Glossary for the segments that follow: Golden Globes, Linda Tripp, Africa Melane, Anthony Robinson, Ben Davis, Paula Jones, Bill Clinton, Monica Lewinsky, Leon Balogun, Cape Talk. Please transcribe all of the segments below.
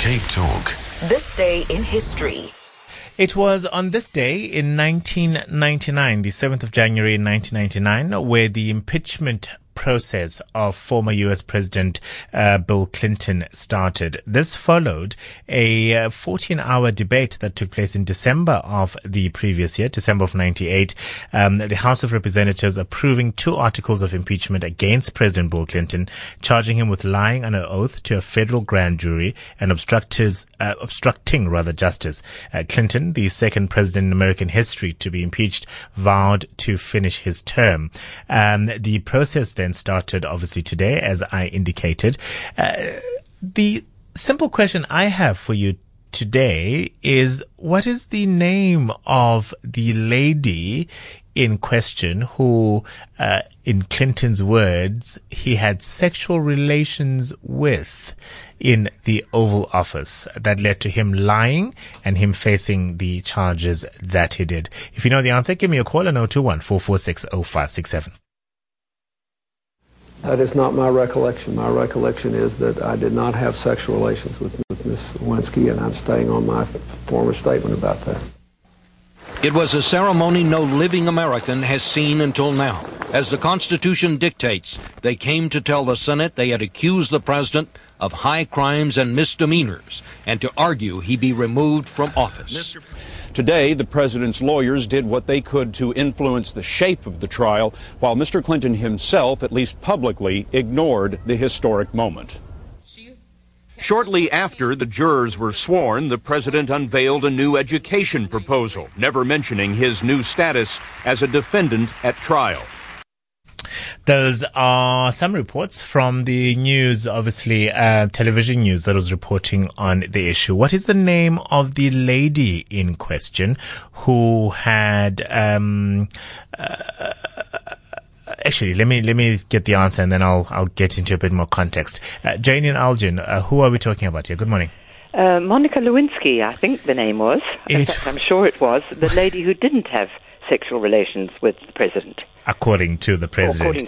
Cape Talk. This day in history. It was on this day in 1999, the 7th of January 1999, where the impeachment process of former U.S. President Bill Clinton started. This followed a 14-hour debate that took place in December of the previous year, December of 98. The House of Representatives approving two articles of impeachment against President Bill Clinton, charging him with lying on an oath to a federal grand jury and obstructing justice. Clinton, the second president in American history to be impeached, vowed to finish his term. The process then started obviously today, as I indicated. The simple question I have for you today is, what is the name of the lady in question who, in Clinton's words, he had sexual relations with in the Oval Office that led to him lying and him facing the charges that he did? If you know the answer, give me a call on 021-446-0567. That is not my recollection. My recollection is that I did not have sexual relations with Ms. Lewinsky, and I'm staying on my former statement about that. It was a ceremony no living American has seen until now. As the Constitution dictates, they came to tell the Senate they had accused the president of high crimes and misdemeanors, and to argue he be removed from office. Today, the president's lawyers did what they could to influence the shape of the trial, while Mr. Clinton himself, at least publicly, ignored the historic moment. Shortly after the jurors were sworn, the president unveiled a new education proposal, never mentioning his new status as a defendant at trial. Those are some reports from the news, obviously, television news that was reporting on the issue. What is the name of the lady in question who had... Actually, let me get the answer, and then I'll get into a bit more context. Jane in Elgin, who are we talking about here? Good morning. Monica Lewinsky, I think the name was. I'm sure it was the lady who didn't have sexual relations with the president. According to the president.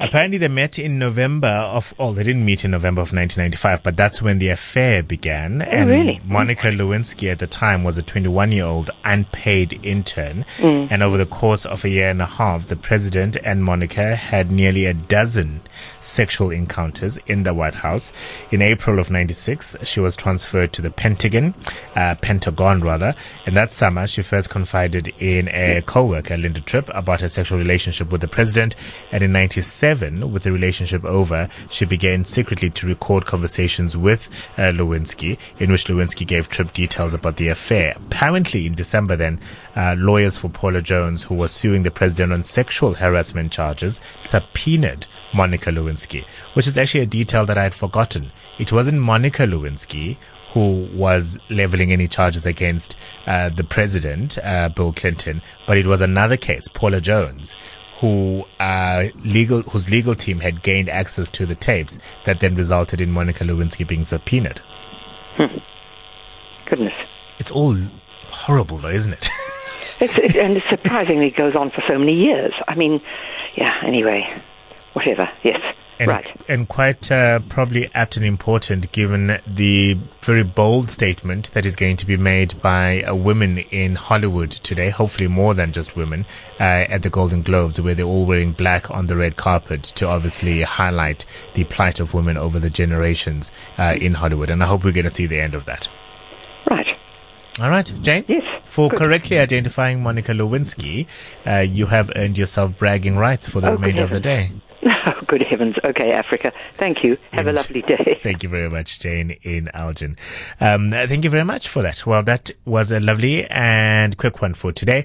Apparently they met in November of... Oh, they didn't meet in November of 1995, but that's when the affair began. Oh, and really? Monica Lewinsky at the time was a 21-year-old unpaid intern. Mm. And over the course of a year and a half, the president and Monica had nearly a dozen sexual encounters in the White House. In April of 96, she was transferred to the Pentagon. And that summer, she first confided in a co-worker, Linda Tripp, about her sexual relationship with the president, and in 97, with the relationship over, she began secretly to record conversations with Lewinsky, in which Lewinsky gave Tripp details about the affair. Apparently, in December then, lawyers for Paula Jones, who was suing the president on sexual harassment charges, subpoenaed Monica Lewinsky, which is actually a detail that I had forgotten. It wasn't Monica Lewinsky who was leveling any charges against the president, Bill Clinton, but it was another case, Paula Jones, whose legal team had gained access to the tapes that then resulted in Monica Lewinsky being subpoenaed. Goodness. It's all horrible, though, isn't it? And it surprisingly goes on for so many years. I mean, yeah, anyway, whatever, yes. And, right. And quite probably apt and important, given the very bold statement that is going to be made by women in Hollywood today, hopefully more than just women, at the Golden Globes, where they're all wearing black on the red carpet to obviously highlight the plight of women over the generations in Hollywood. And I hope we're going to see the end of that. Right. All right, Jane? Yes. For correctly identifying Monica Lewinsky, you have earned yourself bragging rights for the remainder of the day. Oh, good heavens. Okay, Africa. Thank you. Have a lovely day. Thank you very much, Jane in Elgin. Thank you very much for that. Well, that was a lovely and quick one for today.